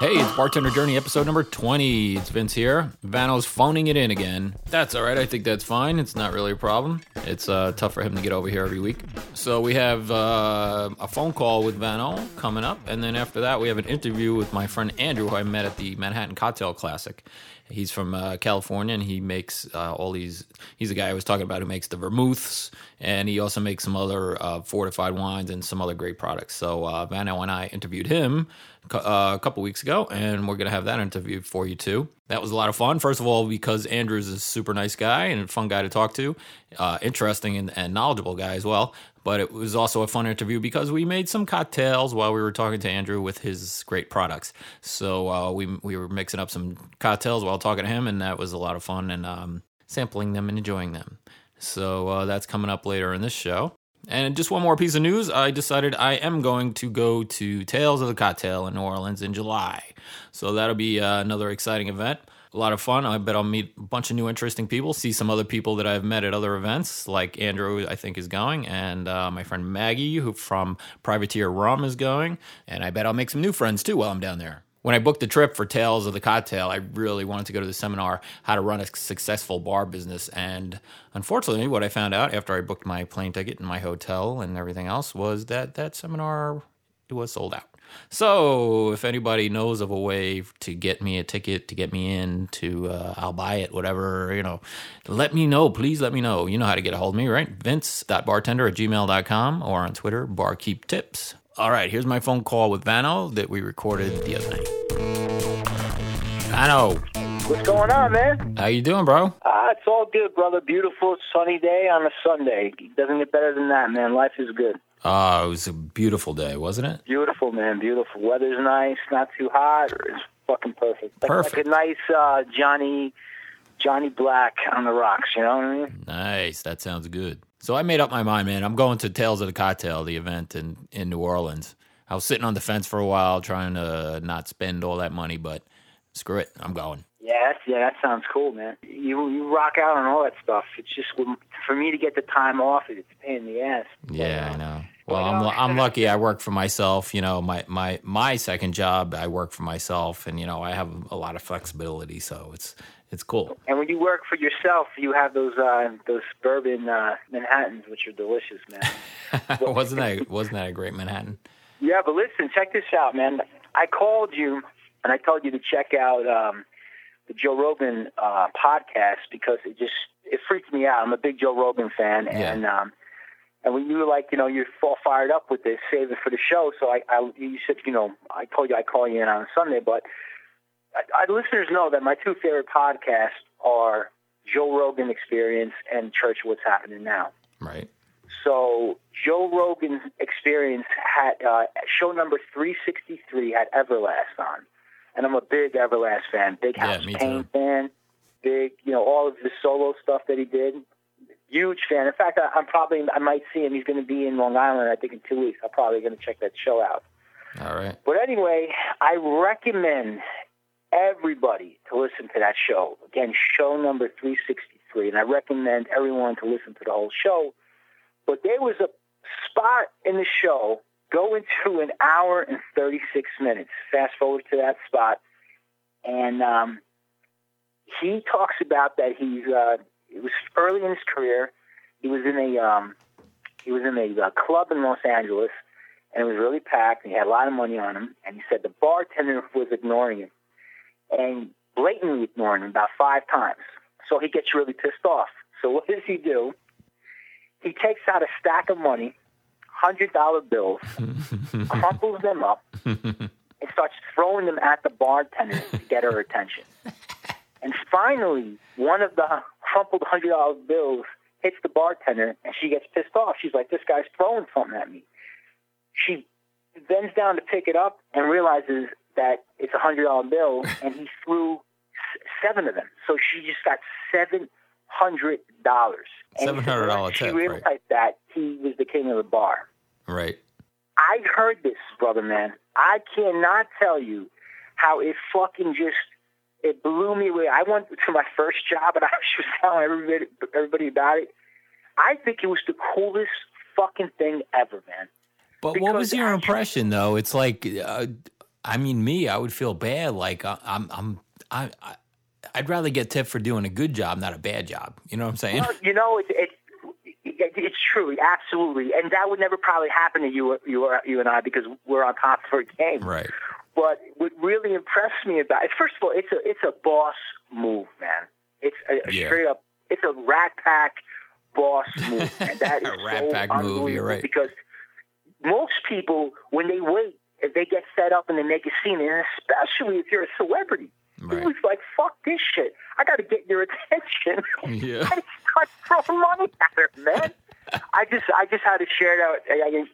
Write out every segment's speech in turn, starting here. Hey, it's Bartender Journey, episode number 20. It's Vince here. Vano's phoning it in again. That's all right. I think that's fine. It's not really a problem. It's tough for him to get over here every week. So we have a phone call with Vano coming up. And then after that, we have an interview with my friend Andrew, who I met at the Manhattan Cocktail Classic. He's from California, and he makes all these. He's the guy I was talking about who makes the vermouths, and he also makes some other fortified wines and some other great products. So Vano and I interviewed him a couple weeks ago, and we're going to have that interview for you too. That was a lot of fun, first of all, because Andrew's a super nice guy and a fun guy to talk to, interesting and knowledgeable guy as well. But it was also a fun interview because we made some cocktails while we were talking to Andrew with his great products. So we were mixing up some cocktails while talking to him, and that was a lot of fun, and sampling them and enjoying them. So that's coming up later in this show. And just one more piece of news. I decided I am going to go to Tales of the Cocktail in New Orleans in July. So that'll be another exciting event. A lot of fun. I bet I'll meet a bunch of new interesting people, see some other people that I've met at other events, like Andrew, I think, is going, and my friend Maggie, who from Privateer Rum, is going. And I bet I'll make some new friends, too, while I'm down there. When I booked the trip for Tales of the Cocktail, I really wanted to go to the seminar, How to Run a Successful Bar Business. And unfortunately, what I found out after I booked my plane ticket and my hotel and everything else was that that seminar, it was sold out. So if anybody knows of a way to get me a ticket, to get me in, to I'll buy it, whatever, you know, let me know. Please let me know. You know how to get a hold of me, right? vince.bartender@gmail.com or on Twitter, Barkeep Tips. All right, here's my phone call with Vano that we recorded the other night. Vano. What's going on, man? How you doing, bro? It's all good, brother. Beautiful sunny day on a Sunday. Doesn't get better than that, man. Life is good. It was a beautiful day, wasn't it? Beautiful, man. Beautiful. Weather's nice. Not too hot. It's fucking perfect. Like a nice Johnny Black on the rocks, you know what I mean? Nice. That sounds good. So I made up my mind, man. I'm going to Tales of the Cocktail, the event in New Orleans. I was sitting on the fence for a while trying to not spend all that money, but screw it. I'm going. Yeah, that sounds cool, man. You rock out on all that stuff. It's just, for me to get the time off, it's a pain in the ass. Yeah, I know. Well, I'm lucky. I work for myself. You know, my second job, I work for myself, and you know, I have a lot of flexibility, so it's cool. And when you work for yourself, you have those bourbon Manhattans, which are delicious, man. wasn't that a great Manhattan? Yeah, but listen, check this out, man. I called you and I told you to check out the Joe Rogan podcast because it freaked me out. I'm a big Joe Rogan fan, and yeah. And when you were like, you know, you're all fired up with this, save it for the show. So you said, you know, I told you I'd call you in on Sunday, but listeners know that my two favorite podcasts are Joe Rogan Experience and Church of What's Happening Now. Right. So Joe Rogan Experience had show number 363 had Everlast on. And I'm a big Everlast fan, big House Pain fan, big, you know, all of the solo stuff that he did. Huge fan. In fact, I might see him. He's going to be in Long Island, I think, in 2 weeks. I'm probably going to check that show out. All right. But anyway, I recommend everybody to listen to that show. Again, show number 363. And I recommend everyone to listen to the whole show. But there was a spot in the show, go into an hour and 36 minutes. Fast forward to that spot. And he talks about that he's it was early in his career. He was in a club in Los Angeles, and it was really packed, and he had a lot of money on him. And he said the bartender was ignoring him, and blatantly ignoring him about 5 times. So he gets really pissed off. So what does he do? He takes out a stack of money, $100 bills, crumples them up, and starts throwing them at the bartender to get her attention. And finally, one of the crumpled $100 bills hits the bartender, and she gets pissed off. She's like, this guy's throwing something at me. She bends down to pick it up and realizes that it's a $100 bill, and he threw 7 of them. So she just got $700. And $700 tip, she realized that he was the king of the bar. Right. I heard this, brother, man. I cannot tell you how it fucking just... It blew me away. I went to my first job, and I was just telling everybody about it. I think it was the coolest fucking thing ever, man. But what was your impression, though? It's like I mean, me, I would feel bad. Like I'd rather get tipped for doing a good job, not a bad job. You know what I'm saying? Well, you know, it's true, absolutely, and that would never probably happen to you and I, because we're on top for a game, right? But what really impressed me about it, first of all, it's a boss move, man. It's a straight up, it's a Rat Pack boss move, and that is a Rat Pack move. You're right, because most people, when they wait, if they get fed up and they make a scene, and especially if you're a celebrity. Right. It was like, fuck this shit. I got to get your attention. Yeah. I start throwing money at her, man. I just had to share that.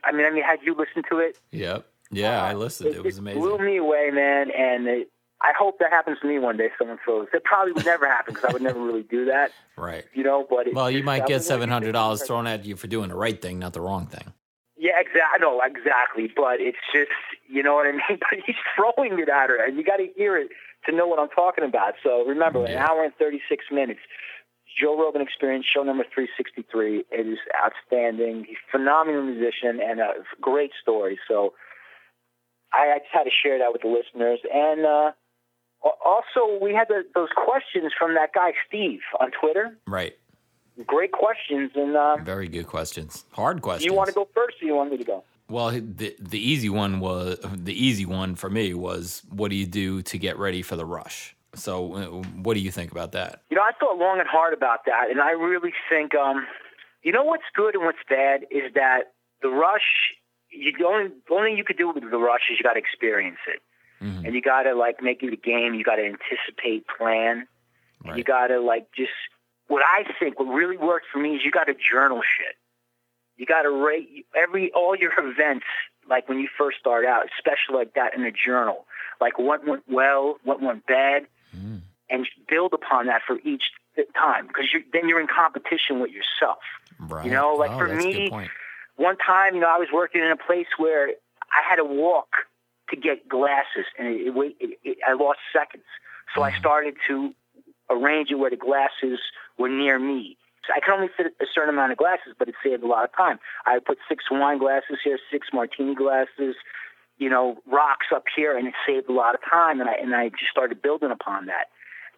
I mean, had you listened to it? Yep. Yeah, I listened. It was amazing. It blew me away, man. And I hope that happens to me one day. Someone throws. It probably would never happen, because I would never really do that. Right. You know, but you might get $700 thrown at you for doing the right thing, not the wrong thing. Yeah, exactly. No, exactly. But it's just, you know what I mean? But he's throwing it at her, and you got to hear it to know what I'm talking about. So remember, an hour and 36 minutes. Joe Rogan Experience, show number 363. It is outstanding. He's a phenomenal musician and a great story. So I just had to share that with the listeners. And also, we had those questions from that guy, Steve, on Twitter. Right. Great questions. And very good questions. Hard questions. Do you want to go first, or you want me to go? Well, the easy one for me was, what do you do to get ready for the rush? So, what do you think about that? You know, I thought long and hard about that, and I really think, you know, what's good and what's bad is that the rush. The only thing you could do with the rush is you got to experience it, mm-hmm. and you got to like make it a game. You got to anticipate, plan. Right. You got to like just. What really worked for me is you got to journal shit. You got to rate all your events, like when you first start out, especially like that, in a journal. Like what went well, what went bad, and build upon that for each time, because then you're in competition with yourself. Right. You know, like for me, one time, you know, I was working in a place where I had to walk to get glasses, and I lost seconds. So I started to arrange it where the glasses were near me. I could only fit a certain amount of glasses, but it saved a lot of time. I put 6 wine glasses here, 6 martini glasses, you know, rocks up here, and it saved a lot of time. And I just started building upon that.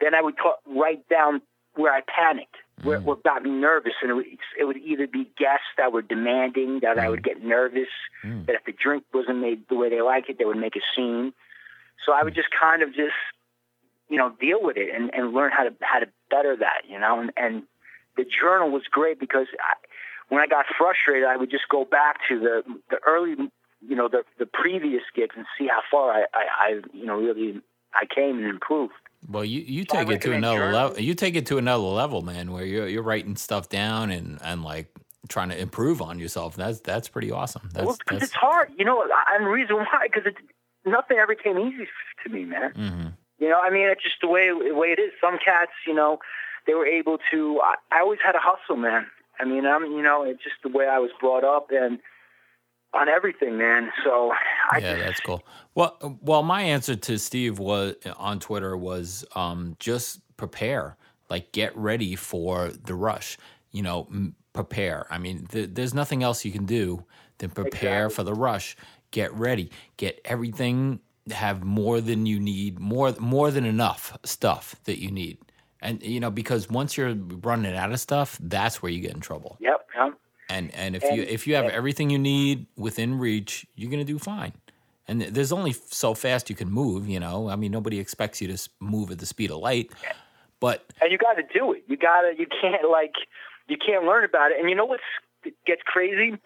Then I would write down where I panicked, what got me nervous, and it would either be guests that were demanding that I would get nervous, that if the drink wasn't made the way they like it, they would make a scene. So I would just kind of just, you know, deal with it and learn how to better that, you know, and the journal was great, because when I got frustrated, I would just go back to the early, you know, the previous gigs and see how far I came and improved. Well, you take it to another level. You take it to another level, man, where you're writing stuff down and like trying to improve on yourself. That's pretty awesome. Well, because it's hard, you know, and the reason why, because nothing ever came easy to me, man. Mm-hmm. You know, I mean, it's just the way it is. Some cats, you know, they were able to. I always had a hustle, man. I mean, you know, it's just the way I was brought up and on everything, man. So that's cool. Well, my answer to Steve was on Twitter was just prepare, like get ready for the rush. You know, prepare. I mean, there's nothing else you can do than prepare for the rush. Get ready. Get everything. Have more than you need, more than enough stuff that you need. And, you know, because once you're running out of stuff, that's where you get in trouble. Yep. And if you have everything you need within reach, you're going to do fine. And there's only so fast you can move, you know. I mean, nobody expects you to move at the speed of light. But and you got to do it. You can't learn about it. And you know what gets crazy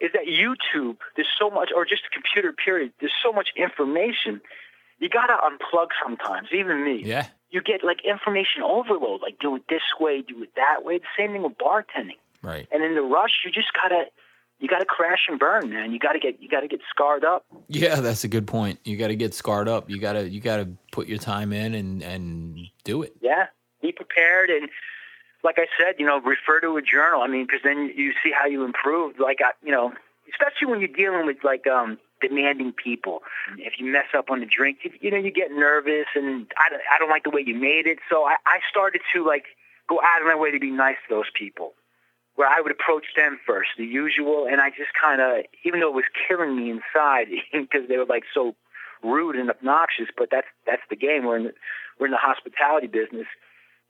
is that YouTube, there's so much, or just the computer period, there's so much information. You got to unplug sometimes, even me. Yeah. You get like information overload, like do it this way, do it that way. The same thing with bartending. Right. And in the rush, you just gotta crash and burn, man. You gotta get scarred up. Yeah, that's a good point. You gotta get scarred up. You gotta put your time in and do it. Yeah. Be prepared, and like I said, you know, refer to a journal. I mean, because then you see how you improve. Like, you know, especially when you're dealing with like demanding people. If you mess up on the drink, you know, you get nervous, and I don't like the way you made it. So I started to like go out of my way to be nice to those people, where I would approach them first, the usual. And I just kind of, even though it was killing me inside, because they were like so rude and obnoxious, but that's the game. We're in the hospitality business.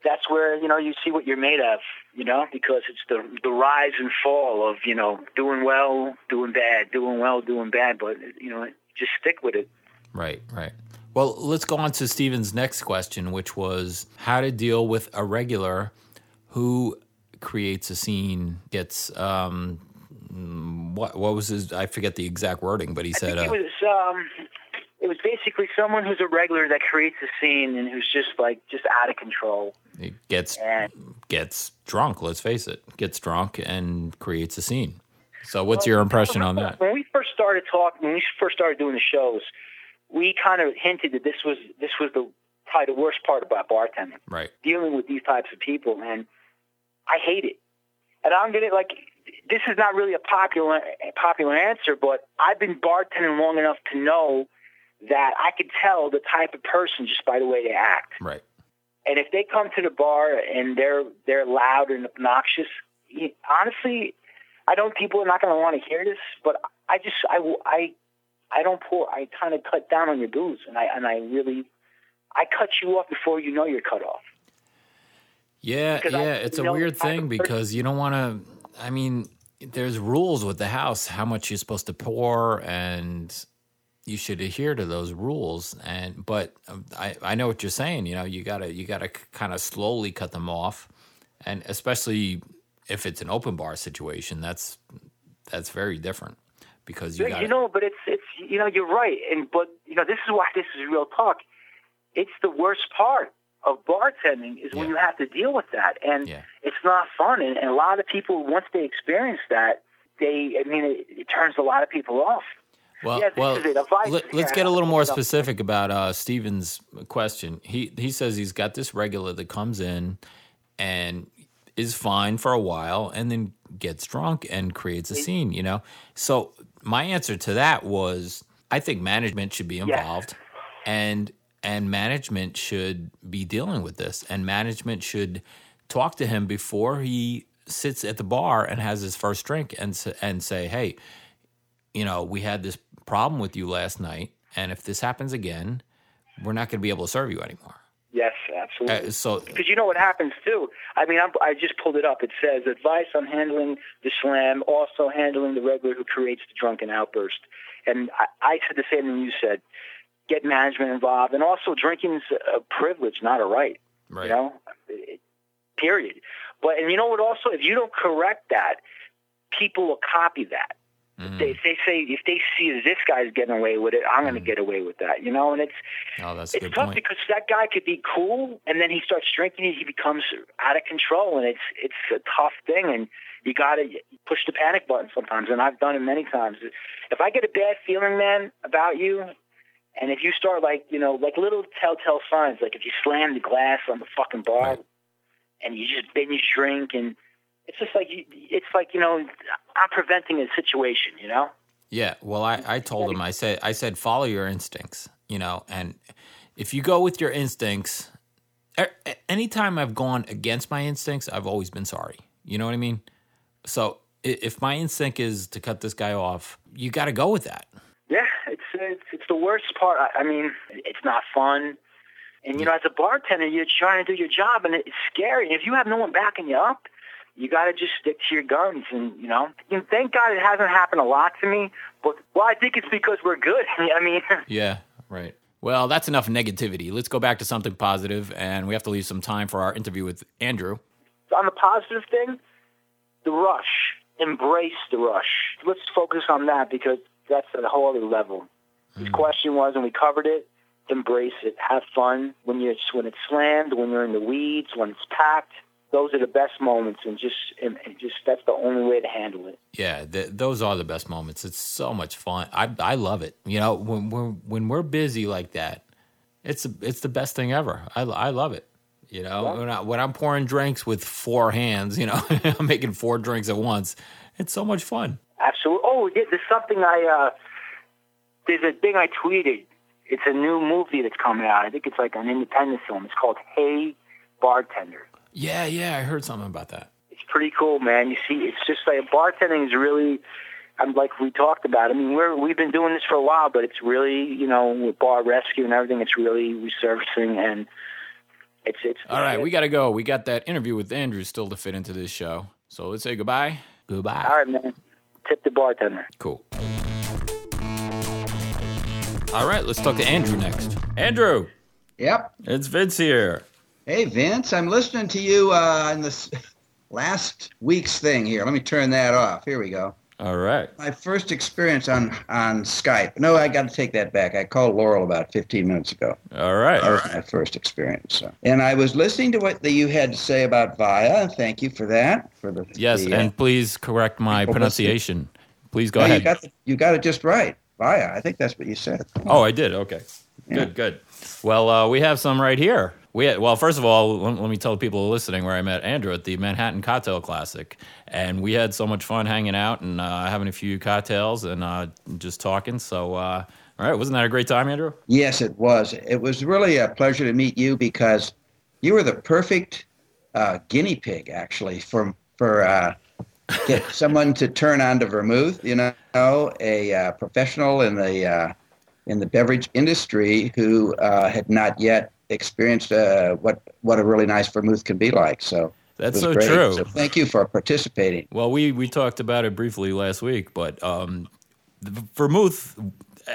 That's where, you know, you see what you're made of, you know, because it's the rise and fall of, you know, doing well, doing bad, doing well, doing bad, but, you know, just stick with it. Right, right. Well, let's go on to Stephen's next question, which was how to deal with a regular who creates a scene, gets, what was his, I forget the exact wording, but he said. I think it was basically someone who's a regular that creates a scene and who's just out of control. It gets drunk, let's face it. Gets drunk and creates a scene. So what's your impression on that? When we first started talking, when we first started doing the shows, we kind of hinted that this was probably the worst part about bartending. Right. Dealing with these types of people, and I hate it. And I'm going to, like, this is not really a popular answer, but I've been bartending long enough to know that I could tell the type of person just by the way they act. Right. And if they come to the bar and they're loud and obnoxious, honestly, I know people are not going to want to hear this, but I don't pour. I kind of cut down on your booze, and I cut you off before you know you're cut off. Yeah, because it's a weird thing because you don't want to. I mean, there's rules with the house, how much you're supposed to pour, and you should adhere to those rules. But I know what you're saying. You know, you gotta kind of slowly cut them off, and especially if it's an open bar situation, that's very different because but it's you know, you're right, but you know, this is why this is real talk. It's the worst part of bartending is when you have to deal with that, and it's not fun. And a lot of people, once they experience that, it turns a lot of people off. Well, let's get a little more specific about Stephen's question. He says he's got this regular that comes in and is fine for a while and then gets drunk and creates a scene, you know? So my answer to that was I think management should be involved and management should be dealing with this, and management should talk to him before he sits at the bar and has his first drink and say, hey, you know, we had this problem with you last night, and if this happens again, we're not going to be able to serve you anymore. Yes, absolutely. Because you know what happens, too. I mean, I just pulled it up. It says, advice on handling the slam, also handling the regular who creates the drunken outburst. And I said the same thing you said. Get management involved. And also, drinking's a privilege, not a right. Right. You know? Period. And you know what also? If you don't correct that, people will copy that. Mm-hmm. They say if they see this guy's getting away with it, I'm going to get away with that, you know. And it's tough because that guy could be cool, and then he starts drinking, and he becomes out of control, and it's a tough thing. And you got to push the panic button sometimes, and I've done it many times. If I get a bad feeling, man, about you, and if you start like little telltale signs, like if you slam the glass on the fucking bar, right. And you just binge drink and. It's just like, you know, I'm preventing a situation, you know? Yeah, well, I told him, I said, follow your instincts, you know? And if you go with your instincts, anytime I've gone against my instincts, I've always been sorry. You know what I mean? So if my instinct is to cut this guy off, you got to go with that. Yeah, it's the worst part. I mean, it's not fun. And, you know, as a bartender, you're trying to do your job, and it's scary. If you have no one backing you up, you got to just stick to your guns, and, you know. And thank God it hasn't happened a lot to me, but, well, I think it's because we're good. I mean. Yeah, right. Well, that's enough negativity. Let's go back to something positive, and we have to leave some time for our interview with Andrew. On the positive thing, the rush. Embrace the rush. Let's focus on that because that's at a whole other level. His question was, and we covered it, embrace it. Have fun when it's slammed, when you're in the weeds, when it's packed. Those are the best moments, and that's the only way to handle it. Yeah, those are the best moments. It's so much fun. I love it. You know, when we're busy like that, it's the best thing ever. I love it. You know, when I'm pouring drinks with four hands, you know, I'm making four drinks at once. It's so much fun. Absolutely. Oh, there's something there's a thing I tweeted. It's a new movie that's coming out. I think it's like an independent film. It's called Hey Bartender. Yeah, I heard something about that. It's pretty cool, man. You see, it's just like bartending is really I'm like we talked about. I mean, we've been doing this for a while, but it's really, you know, with Bar Rescue and everything, it's really resurfacing, and it's all right. We got to go. We got that interview with Andrew still to fit into this show, so let's say goodbye. Goodbye. All right, man. Tip the bartender. Cool. All right, let's talk to Andrew next. Andrew. Yep. It's Vince here. Hey, Vince. I'm listening to you on this last week's thing here. Let me turn that off. Here we go. All right. My first experience on Skype. No, I got to take that back. I called Laurel about 15 minutes ago. All right. That was my first experience. So. And I was listening to what you had to say about Vya. Thank you for that. And please correct my pronunciation. Please go ahead. You got it just right. Vya. I think that's what you said. Oh, I did. Okay. Yeah. Good. Well, we have some right here. Well, first of all, let me tell people listening where I met Andrew at the Manhattan Cocktail Classic, and we had so much fun hanging out and having a few cocktails and just talking. So, all right, wasn't that a great time, Andrew? Yes, it was. It was really a pleasure to meet you because you were the perfect guinea pig, actually, for get someone to turn on to vermouth. You know, a professional in the beverage industry who had not yet experienced what a really nice vermouth can be like. So that's so great. True. So thank you for participating. Well, we talked about it briefly last week, but the vermouth,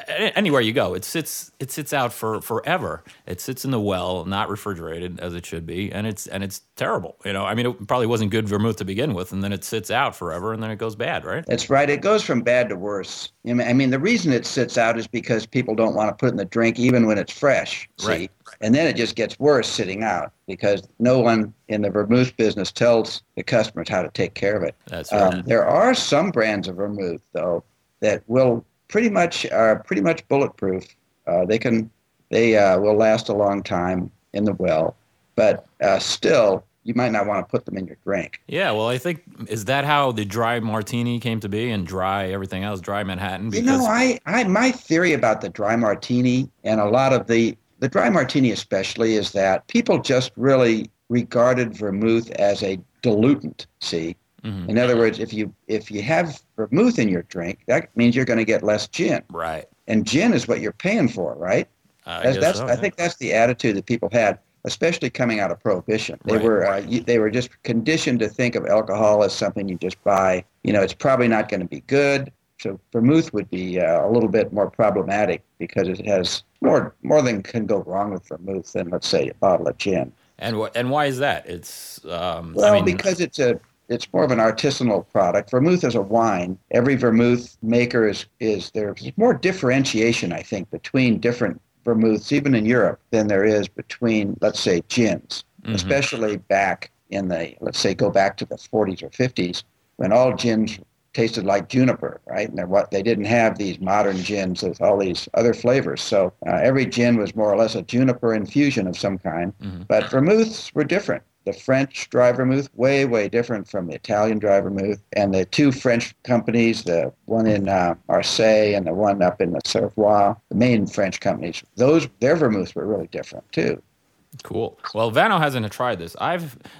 anywhere you go, it sits out for forever. It sits in the well, not refrigerated as it should be, and it's terrible. You know, I mean, it probably wasn't good vermouth to begin with, and then it sits out forever, and then it goes bad, right? That's right. It goes from bad to worse. I mean, the reason it sits out is because people don't want to put it in the drink, even when it's fresh. See? Right. And then it just gets worse sitting out because no one in the vermouth business tells the customers how to take care of it. That's right. There are some brands of vermouth, though, that will pretty much bulletproof. They will last a long time in the well, but still you might not want to put them in your drink. Yeah, well, I think is that how the dry martini came to be and dry everything else, dry Manhattan. Because my theory about the dry martini and a lot of the dry martini especially is that people just really regarded vermouth as a dilutant. See. Mm-hmm. In other words, if you have vermouth in your drink, that means you're going to get less gin. Right. And gin is what you're paying for, right? I think that's the attitude that people had, especially coming out of Prohibition. They were just conditioned to think of alcohol as something you just buy. You know, it's probably not going to be good. So vermouth would be a little bit more problematic because it has more than can go wrong with vermouth than, let's say, a bottle of gin. And why is that? It's because it's more of an artisanal product. Vermouth is a wine. Every vermouth maker is there's more differentiation, I think, between different vermouths, even in Europe, than there is between, let's say, gins, mm-hmm. especially back in the, let's say, go back to the 40s or 50s, when all gins tasted like juniper, right? And they didn't have these modern gins with all these other flavors. So every gin was more or less a juniper infusion of some kind, mm-hmm. but vermouths were different. The French dry vermouth, way, way different from the Italian dry vermouth. And the two French companies, the one in Marseille and the one up in the Savoie, the main French companies, their vermouths were really different too. Cool. Well, Vano hasn't tried this.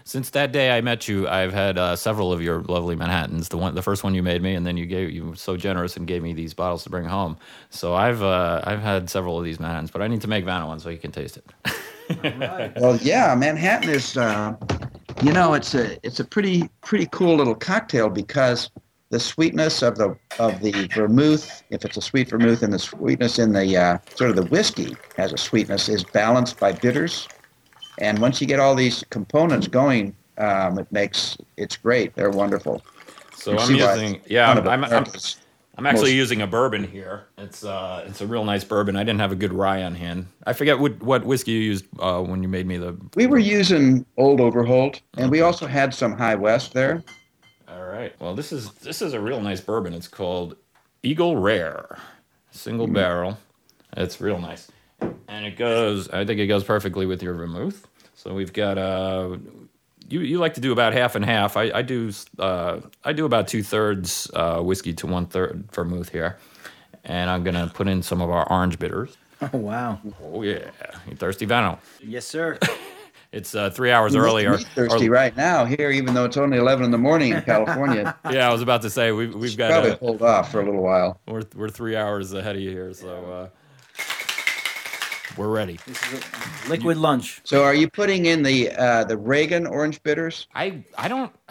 Since that day I met you, I've had several of your lovely Manhattans. The first one you made me, and then you were so generous and gave me these bottles to bring home. So I've had several of these Manhattans, but I need to make Vano one so you can taste it. Right. Well, yeah, Manhattan is, it's a pretty cool little cocktail because the sweetness of the vermouth, if it's a sweet vermouth, and the sweetness in the sort of the whiskey has a sweetness is balanced by bitters, and once you get all these components going, it's great. They're wonderful. So you I'm actually using a bourbon here. It's a real nice bourbon. I didn't have a good rye on hand. I forget what whiskey you used when you made me the... We were using Old Overholt, and we also had some High West there. All right. Well, this is a real nice bourbon. It's called Eagle Rare, single barrel. It's real nice. And I think it goes perfectly with your vermouth. So we've got... You like to do about half and half. I do about 2/3 whiskey to 1/3 vermouth here, and I'm gonna put in some of our orange bitters. Oh wow! Oh yeah, you thirsty, Vano? Yes, sir. It's 3 hours early. We're thirsty right now here, even though it's only 11 in the morning in California. Yeah, I was about to say we've got probably hold off for a little while. We're 3 hours ahead of you here, so we're ready. This is a liquid lunch. So, are you putting in the Reagan orange bitters? I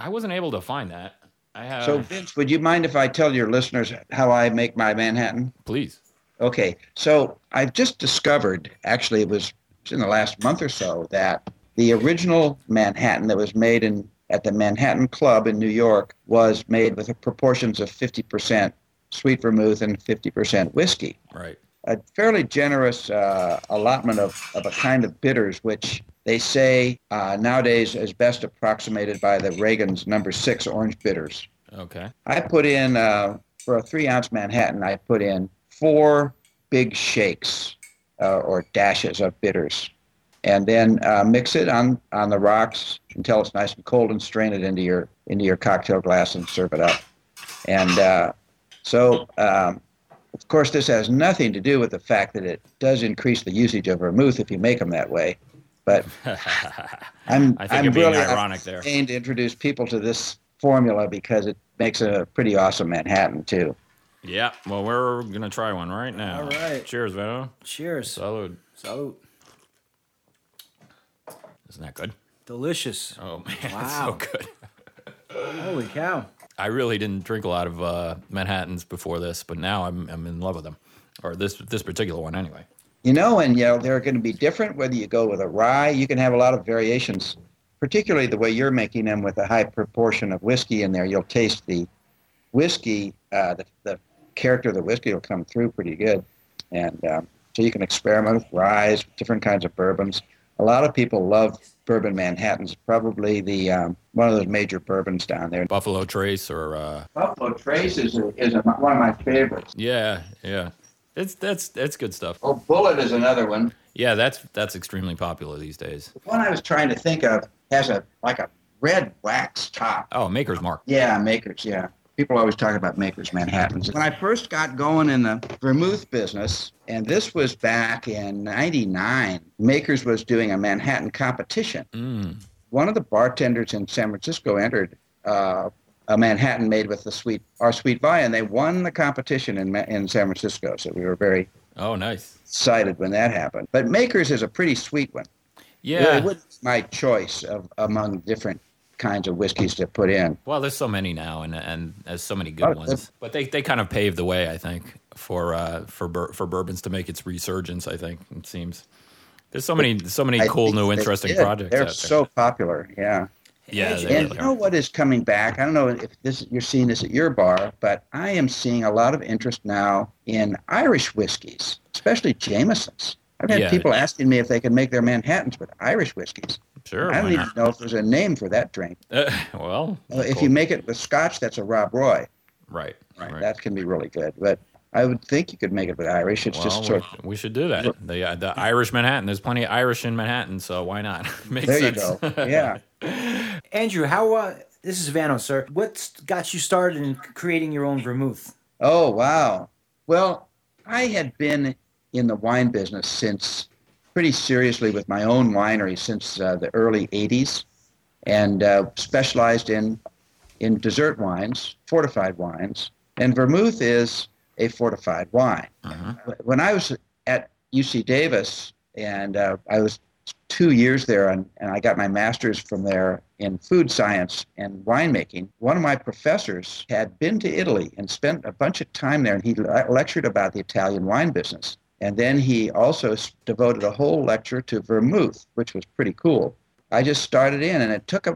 wasn't able to find that. I have. So, Vince, would you mind if I tell your listeners how I make my Manhattan? Please. Okay, so I've just discovered, actually it was in the last month or so, that the original Manhattan that was made at the Manhattan Club in New York was made with proportions of 50% sweet vermouth and 50% whiskey. Right. A fairly generous allotment of a kind of bitters, which they say nowadays is best approximated by the Reagan's number 6 orange bitters. Okay. I put in, for a 3-ounce Manhattan, I put in 4 big shakes or dashes of bitters, and then mix it on the rocks until it's nice and cold, and strain it into your cocktail glass and serve it up. And of course, this has nothing to do with the fact that it does increase the usage of vermouth if you make them that way. But I'm really ironic there. Aiming to introduce people to this formula because it makes a pretty awesome Manhattan too. Yeah, well, we're going to try one right now. All right. Cheers, Vano. Cheers. Salud. Isn't that good? Delicious. Oh, man, wow. It's so good. Holy cow. I really didn't drink a lot of Manhattans before this, but now I'm in love with them, or this particular one anyway. They're going to be different whether you go with a rye. You can have a lot of variations, particularly the way you're making them with a high proportion of whiskey in there. You'll taste the whiskey, the character of the whiskey will come through pretty good, and so you can experiment with rye, different kinds of bourbons. A lot of people love bourbon Manhattans, probably the one of those major bourbons down there. Buffalo Trace or Buffalo Trace is one of my favorites. Yeah, that's good stuff. Oh, Bullet is another one. Yeah, that's extremely popular these days. The one I was trying to think of has a red wax top. Oh, Maker's Mark. Yeah, Maker's. Yeah. People always talk about Maker's Manhattans. When I first got going in the vermouth business, and this was back in 99, Maker's was doing a Manhattan competition. Mm. One of the bartenders in San Francisco entered a Manhattan made with our sweet Vya, and they won the competition in San Francisco. So we were very excited when that happened. But Maker's is a pretty sweet one. Yeah. It was my choice among different kinds of whiskeys to put in. Well, there's so many now, and there's so many good ones. But they kind of paved the way, I think, for bourbons to make its resurgence. I think it seems there's so many cool, new, interesting projects. They're so popular, yeah. Yeah, and you know what is coming back? I don't know if you're seeing this at your bar, but I am seeing a lot of interest now in Irish whiskeys, especially Jamesons. I've had people asking me if they can make their Manhattans with Irish whiskeys. Sure, I don't even know if there's a name for that drink. If you make it with Scotch, that's a Rob Roy. Right. That can be really good. But I would think you could make it with Irish. It's we should do that. The Irish Manhattan. There's plenty of Irish in Manhattan, so why not? Makes sense. You go. Yeah. Andrew, how? This is Vano, sir. What's got you started in creating your own vermouth? Oh wow. Well, I had been in the wine business pretty seriously with my own winery since the early 80s, and specialized in dessert wines, fortified wines, and vermouth is a fortified wine. Uh-huh. When I was at UC Davis, and I was 2 years there, and I got my master's from there in food science and winemaking, one of my professors had been to Italy and spent a bunch of time there, and he lectured about the Italian wine business. And then he also devoted a whole lecture to vermouth, which was pretty cool. I just started in, and it took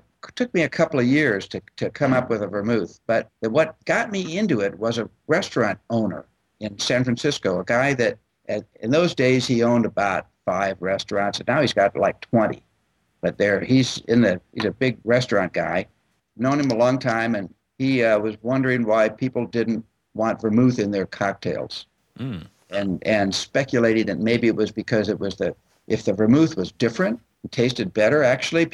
me a couple of years to come up with a vermouth. But what got me into it was a restaurant owner in San Francisco, a guy that in those days he owned about 5 restaurants, and now he's got like 20. But he's a big restaurant guy. Known him a long time, and he was wondering why people didn't want vermouth in their cocktails. Mm. And speculating that maybe it was because if the vermouth was different, it tasted better. Actually,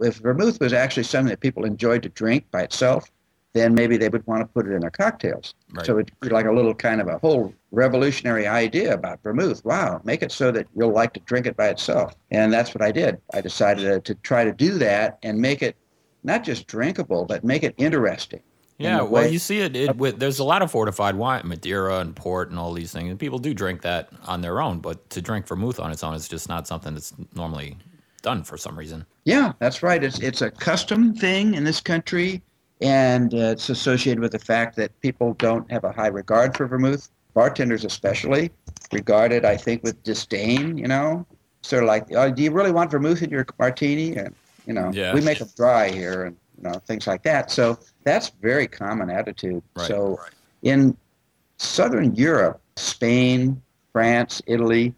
if vermouth was actually something that people enjoyed to drink by itself, then maybe they would want to put it in their cocktails. Right. So it'd be like a little kind of a whole revolutionary idea about vermouth. Wow, make it so that you'll like to drink it by itself. And that's what I did. I decided to try to do that and make it not just drinkable, but make it interesting. Yeah, well, you see it, there's a lot of fortified wine, Madeira and port and all these things. And people do drink that on their own, but to drink vermouth on its own is just not something that's normally done for some reason. Yeah, that's right. It's a custom thing in this country, and it's associated with the fact that people don't have a high regard for vermouth. Bartenders especially regard it, I think, with disdain, you know. Sort of like, oh, do you really want vermouth in your martini? And, you know, yeah. We make them dry here and, you know, things like that. So that's very common attitude. Right, so right. In Southern Europe, Spain, France, Italy,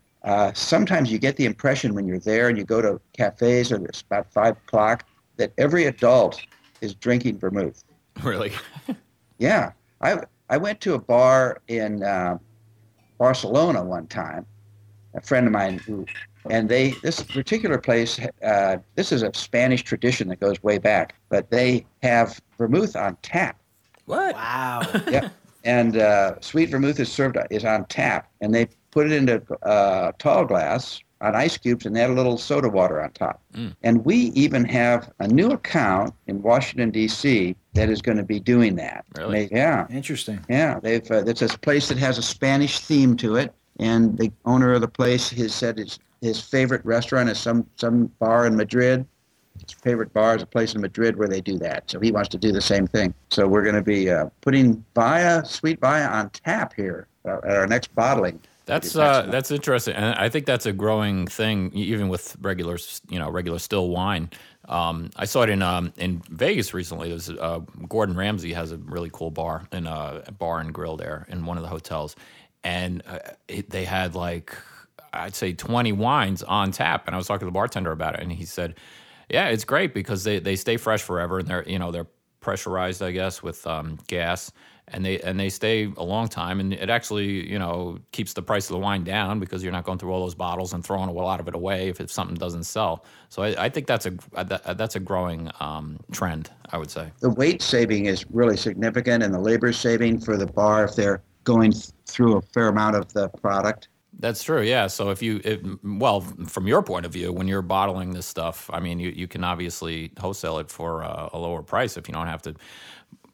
sometimes you get the impression when you're there and you go to cafes or it's about 5 o'clock that every adult is drinking vermouth. Really? Yeah. I went to a bar in Barcelona one time, a friend of mine who, and this particular place, this is a Spanish tradition that goes way back, but they have vermouth on tap. What? Wow. Yep. And sweet vermouth is on tap, and they put it into a tall glass on ice cubes and add a little soda water on top. Mm. And we even have a new account in Washington, D.C. that is going to be doing that. Really? Yeah. Interesting. Yeah. It's a place that has a Spanish theme to it, and the owner of the place has said his favorite restaurant is some bar in Madrid. His favorite bar is a place in Madrid where they do that. So he wants to do the same thing. So we're going to be putting Vya, sweet Vya on tap here at our next bottling. That's interesting, and I think that's a growing thing, even with regular still wine. I saw it in Vegas recently. There's Gordon Ramsay has a really cool bar in a bar and grill there in one of the hotels, and they had like I'd say 20 wines on tap, and I was talking to the bartender about it, and he said, "Yeah, it's great because they stay fresh forever, and they're pressurized, I guess, with gas." And they stay a long time, and it actually, keeps the price of the wine down because you're not going through all those bottles and throwing a lot of it away if something doesn't sell. So I think that's a growing trend, I would say. The weight saving is really significant, and the labor saving for the bar if they're going through a fair amount of the product. That's true, yeah. So from your point of view, when you're bottling this stuff, I mean, you can obviously wholesale it for a lower price if you don't have to.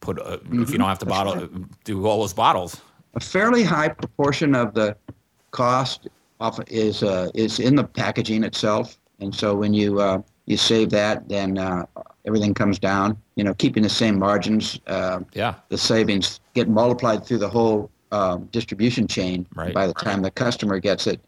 If you don't have to bottle, right. Do all those bottles. A fairly high proportion of the cost is in the packaging itself, and so when you save that, then everything comes down. Keeping the same margins, the savings get multiplied through the whole distribution chain. Right. By the time the customer gets it,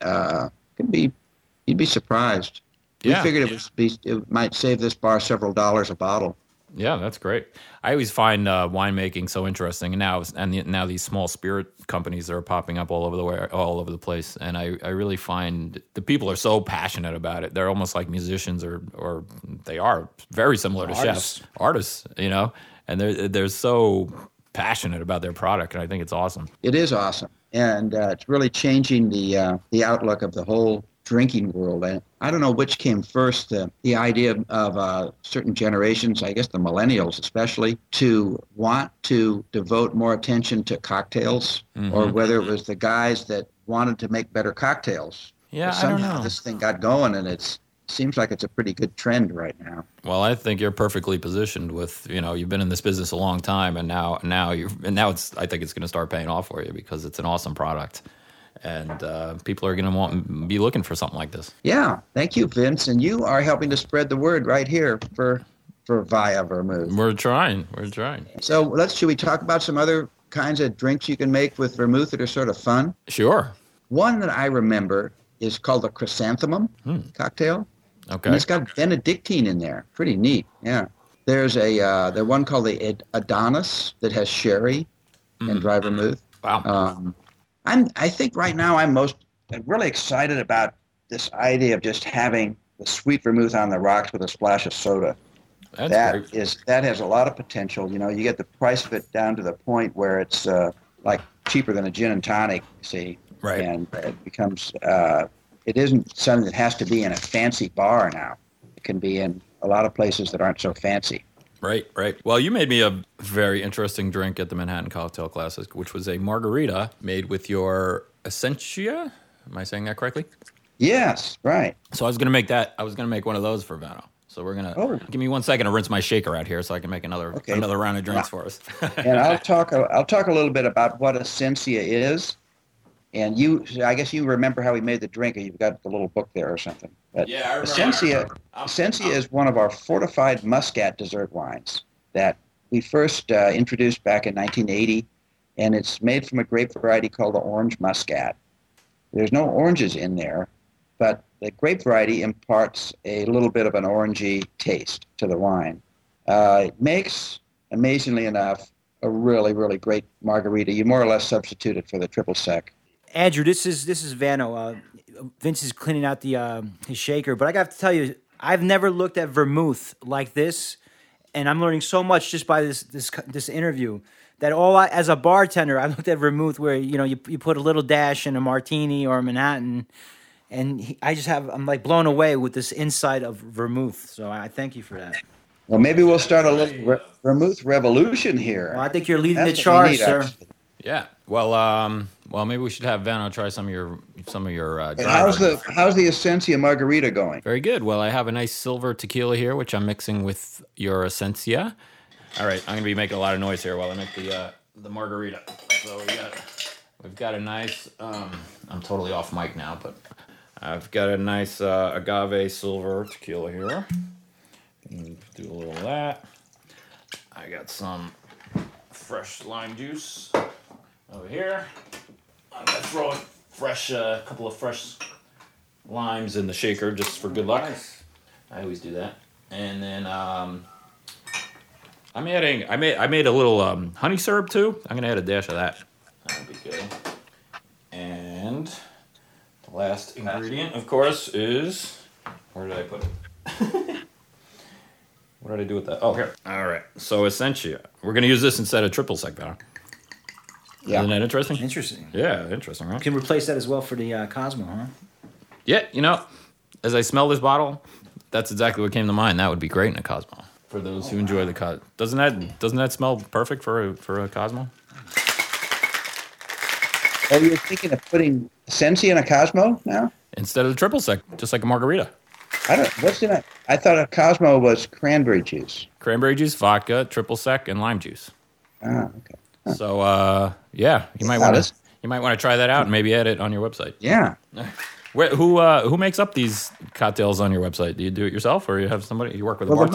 you'd be surprised. Yeah. We figured it might save this bar several dollars a bottle. Yeah, that's great. I always find winemaking so interesting, and now these small spirit companies are popping up all over the place, and I really find the people are so passionate about it. They're almost like musicians, or they are very similar to chefs, artists, and they're so passionate about their product, and I think it's awesome. It is awesome, and it's really changing the outlook of the whole drinking world. And I don't know which came first, the idea of certain generations, I guess the millennials especially, to want to devote more attention to cocktails, mm-hmm. or whether it was the guys that wanted to make better cocktails. Yeah, but somehow I don't know. This thing got going, and it seems like it's a pretty good trend right now. Well, I think you're perfectly positioned with, you've been in this business a long time, and I think it's going to start paying off for you because it's an awesome product. And people are going to be looking for something like this. Yeah. Thank you, Vince. And you are helping to spread the word right here for Vya vermouth. We're trying. So should we talk about some other kinds of drinks you can make with vermouth that are sort of fun? Sure. One that I remember is called the chrysanthemum cocktail. Okay. And it's got Benedictine in there. Pretty neat. Yeah. There's the one called the Adonis that has sherry and dry vermouth. Wow. I think right now I'm really excited about this idea of just having the sweet vermouth on the rocks with a splash of soda. That has a lot of potential. You get the price of it down to the point where it's like cheaper than a gin and tonic. See, right? And it becomes it isn't something that has to be in a fancy bar now. It can be in a lot of places that aren't so fancy. Right, right. Well, you made me a very interesting drink at the Manhattan Cocktail Classic, which was a margarita made with your Essensia. Am I saying that correctly? Yes, right. So I was going to make that. I was going to make one of those for Vano. So we're going to give me 1 second to rinse my shaker out here so I can make another round of drinks for us. And I'll talk a little bit about what Essensia is. And I guess you remember how we made the drink, and you've got the little book there or something. But yeah, I remember. Essensia is one of our fortified Muscat dessert wines that we first introduced back in 1980, and it's made from a grape variety called the orange Muscat. There's no oranges in there, but the grape variety imparts a little bit of an orangey taste to the wine. It makes, amazingly enough, a really, really great margarita. You more or less substitute it for the triple sec. Andrew, this is Vano. Vince is cleaning out his shaker, but I got to tell you, I've never looked at vermouth like this, and I'm learning so much just by this interview. That as a bartender, I looked at vermouth where you put a little dash in a martini or a Manhattan, and I'm like blown away with this insight of vermouth. So I thank you for that. Well, maybe we'll start a little vermouth revolution here. Well, I think you're leading the charge, sir. Yeah. Well, maybe we should have Vano try some of your. How's the Essensia margarita going? Very good. Well, I have a nice silver tequila here, which I'm mixing with your Essensia. All right, I'm gonna be making a lot of noise here while I make the margarita. So we've got a nice. I'm totally off mic now, but I've got a nice agave silver tequila here. Do a little of that. I got some fresh lime juice. Over here, I'm going to throw a couple of fresh limes in the shaker just for good luck. Nice. I always do that. And then I made a little honey syrup too. I'm going to add a dash of that. That'll be good. And the last ingredient, of course, is... Where did I put it? What did I do with that? Oh, here. All right. So Essensia. We're going to use this instead of triple sec now. Yeah. Isn't that interesting? Interesting. Yeah, interesting, right? You can replace that as well for the Cosmo, huh? Yeah, as I smell this bottle, that's exactly what came to mind. That would be great in a Cosmo. For those who enjoy the Cosmo. Doesn't that smell perfect for a Cosmo? Oh, you're thinking of putting Essensia in a Cosmo now? Instead of the triple sec, just like a margarita. I thought a Cosmo was cranberry juice. Cranberry juice, vodka, triple sec, and lime juice. Ah, okay. Huh. So, you might want to try that out and maybe add it on your website. Yeah. Who makes up these cocktails on your website? Do you do it yourself, or you have somebody you work with? Well, the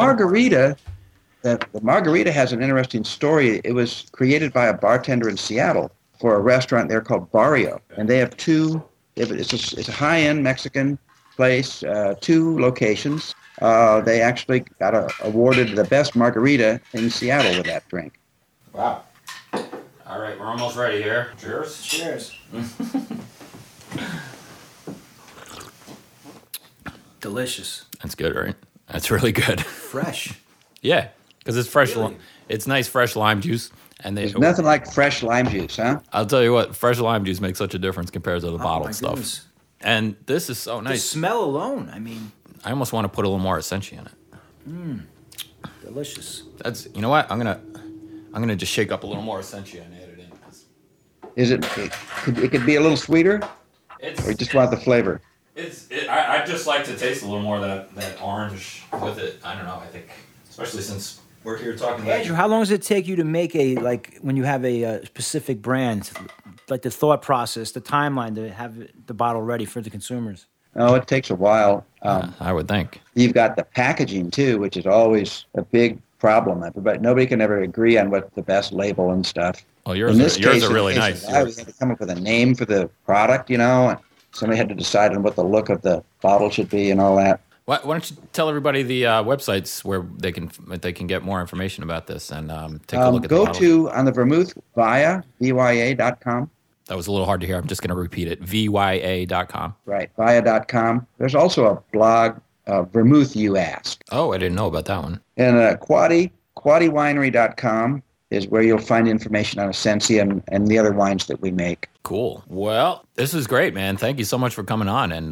margarita has an interesting story. It was created by a bartender in Seattle for a restaurant there called Barrio, and they have two. It's a high-end Mexican place, two locations. They actually got awarded the best margarita in Seattle with that drink. Wow. All right, we're almost ready here. Cheers. Cheers. Delicious. That's good, right? That's really good. Fresh. Yeah, because it's fresh. Really? It's nice fresh lime juice. There's nothing like fresh lime juice, huh? I'll tell you what, fresh lime juice makes such a difference compared to the bottled stuff. Goodness. And this is so nice. The smell alone, I mean. I almost want to put a little more Essensia in it. Delicious. That's. You know what? I'm gonna just shake up a little more Essensia and add it in. Is it? It could be a little sweeter. Or you just want the flavor. I just like to taste a little more of that orange with it. I don't know. I think, especially since we're here talking about. Andrew, how long does it take you to make when you have a specific brand, like the thought process, the timeline to have the bottle ready for the consumers? Oh, it takes a while. I would think. You've got the packaging too, which is always a big problem, but nobody can ever agree on what the best label and stuff. Well, yours are really nice. I had to come up with a name for the product, and somebody had to decide on what the look of the bottle should be and all that. Why don't you tell everybody the websites where they can get more information about this and take a look at the bottle. Go to on the vermouth Vya, vya.com. That was a little hard to hear. I'm just going to repeat it. vya.com. Right, vya.com. There's also a blog. Vermouth, you ask. Oh, I didn't know about that one. And Quady winery.com. is where you'll find information on Essensia and the other wines that we make. Cool. Well, this is great, man. Thank you so much for coming on. And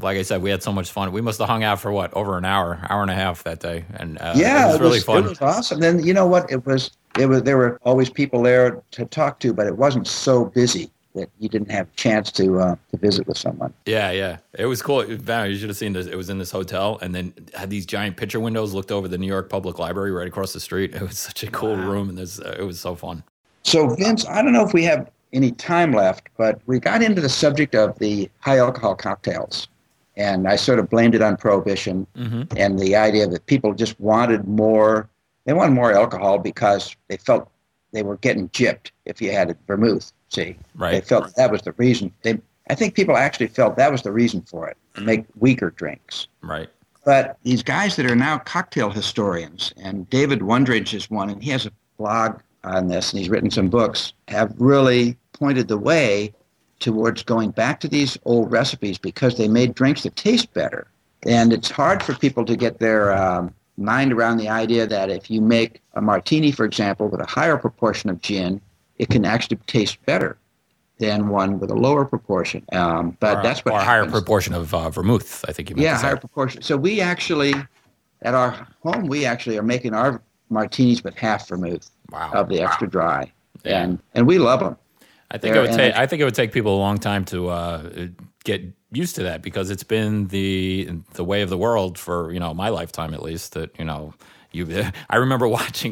like I said, we had so much fun. We must have hung out for, what, over an hour, hour and a half that day. And yeah, it was really fun. It was awesome. And you know what? It was. There were always people there to talk to, but it wasn't so busy that you didn't have a chance to visit with someone. Yeah, yeah. It was cool. Vano, you should have seen this. It was in this hotel and then had these giant picture windows, looked over the New York Public Library right across the street. It was such a cool room, and it was so fun. So, Vince, I don't know if we have any time left, but we got into the subject of the high-alcohol cocktails, and I sort of blamed it on Prohibition and the idea that people just wanted more. They wanted more alcohol because they felt they were getting gypped if you had a vermouth. See, right. They felt that was the reason. I think people actually felt that was the reason for it, to make weaker drinks. Right. But these guys that are now cocktail historians, and David Wondrich is one, and he has a blog on this, and he's written some books, have really pointed the way towards going back to these old recipes because they made drinks that taste better. And it's hard for people to get their mind around the idea that if you make a martini, for example, with a higher proportion of gin, it can actually taste better than one with a lower proportion. But that's what happens. Or a higher proportion of vermouth, I think you meant to say. Yeah, higher proportion. So we actually, at our home, we actually are making our martinis with half vermouth of the extra dry. Yeah. And we love them. I think it would take people a long time to get used to that because it's been the way of the world for, my lifetime at least, that, I remember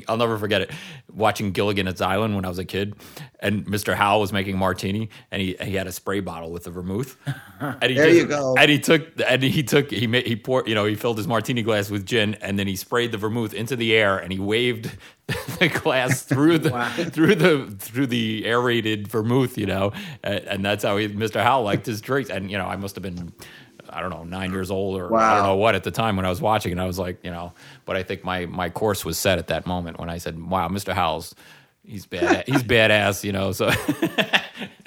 I'll never forget it, watching Gilligan's Island when I was a kid, and Mr. Howell was making martini, and he had a spray bottle with the vermouth. And he he filled his martini glass with gin, and then he sprayed the vermouth into the air, and he waved the glass through the through the aerated vermouth, and that's how Mr. Howell liked his drinks. And I must have been, I don't know, 9 years old or I don't know what at the time when I was watching, and I was like, but I think my course was set at that moment when I said, wow, Mr. Howell's, he's bad, he's badass, so.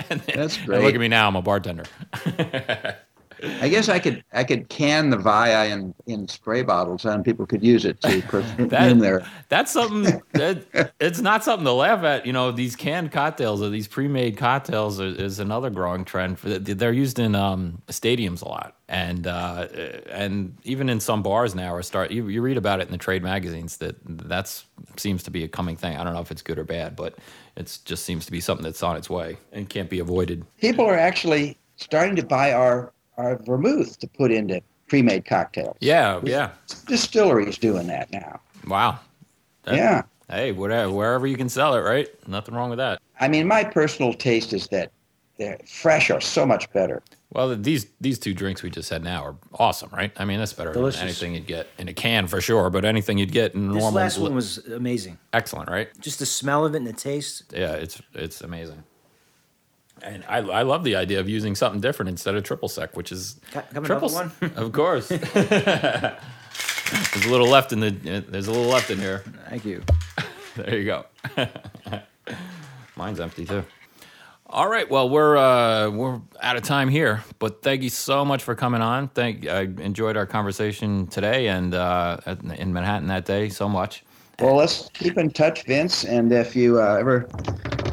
And then, that's great. And look at me now, I'm a bartender. I guess I could can the Vya in spray bottles and people could use it to put in there. That's something it's not something to laugh at. These canned cocktails or these pre-made cocktails is another growing trend. They're used in stadiums a lot, and even in some bars now. You read about it in the trade magazines that seems to be a coming thing. I don't know if it's good or bad, but it just seems to be something that's on its way and can't be avoided. People are actually starting to buy our vermouth to put into pre-made cocktails. Yeah, yeah. Distilleries doing that now. Wow. Hey, whatever, wherever you can sell it, right? Nothing wrong with that. I mean, my personal taste is that they're fresh are so much better. Well, these two drinks we just had now are awesome, right? I mean, that's better delicious. Than anything you'd get in a can for sure, but anything you'd get in normal. This last one was amazing. Excellent, right? Just the smell of it and the taste. Yeah, it's amazing. And I love the idea of using something different instead of triple sec, which is triple one, of course. There's a little left in here. Thank you. There you go. Mine's empty too. All right, well we're out of time here, but thank you so much for coming on. I enjoyed our conversation today and in Manhattan that day so much. Well, let's keep in touch, Vince, and if you ever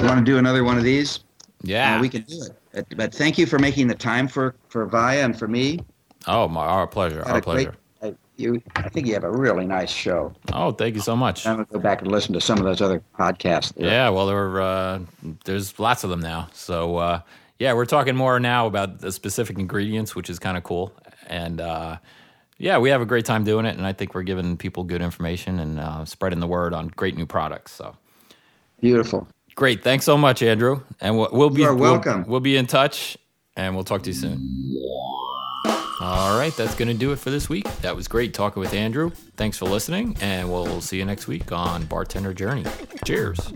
want to do another one of these. Yeah, we can do it. But thank you for making the time for Vya and for me. Oh, our pleasure. Our pleasure. I think you have a really nice show. Oh, thank you so much. I'm going to go back and listen to some of those other podcasts. Yeah, well, there's lots of them now. So, we're talking more now about the specific ingredients, which is kind of cool. And, we have a great time doing it. And I think we're giving people good information and spreading the word on great new products. So beautiful. Great. Thanks so much, Andrew. And you're welcome. We'll be in touch, and we'll talk to you soon. All right. That's going to do it for this week. That was great talking with Andrew. Thanks for listening, and we'll see you next week on Bartender Journey. Cheers.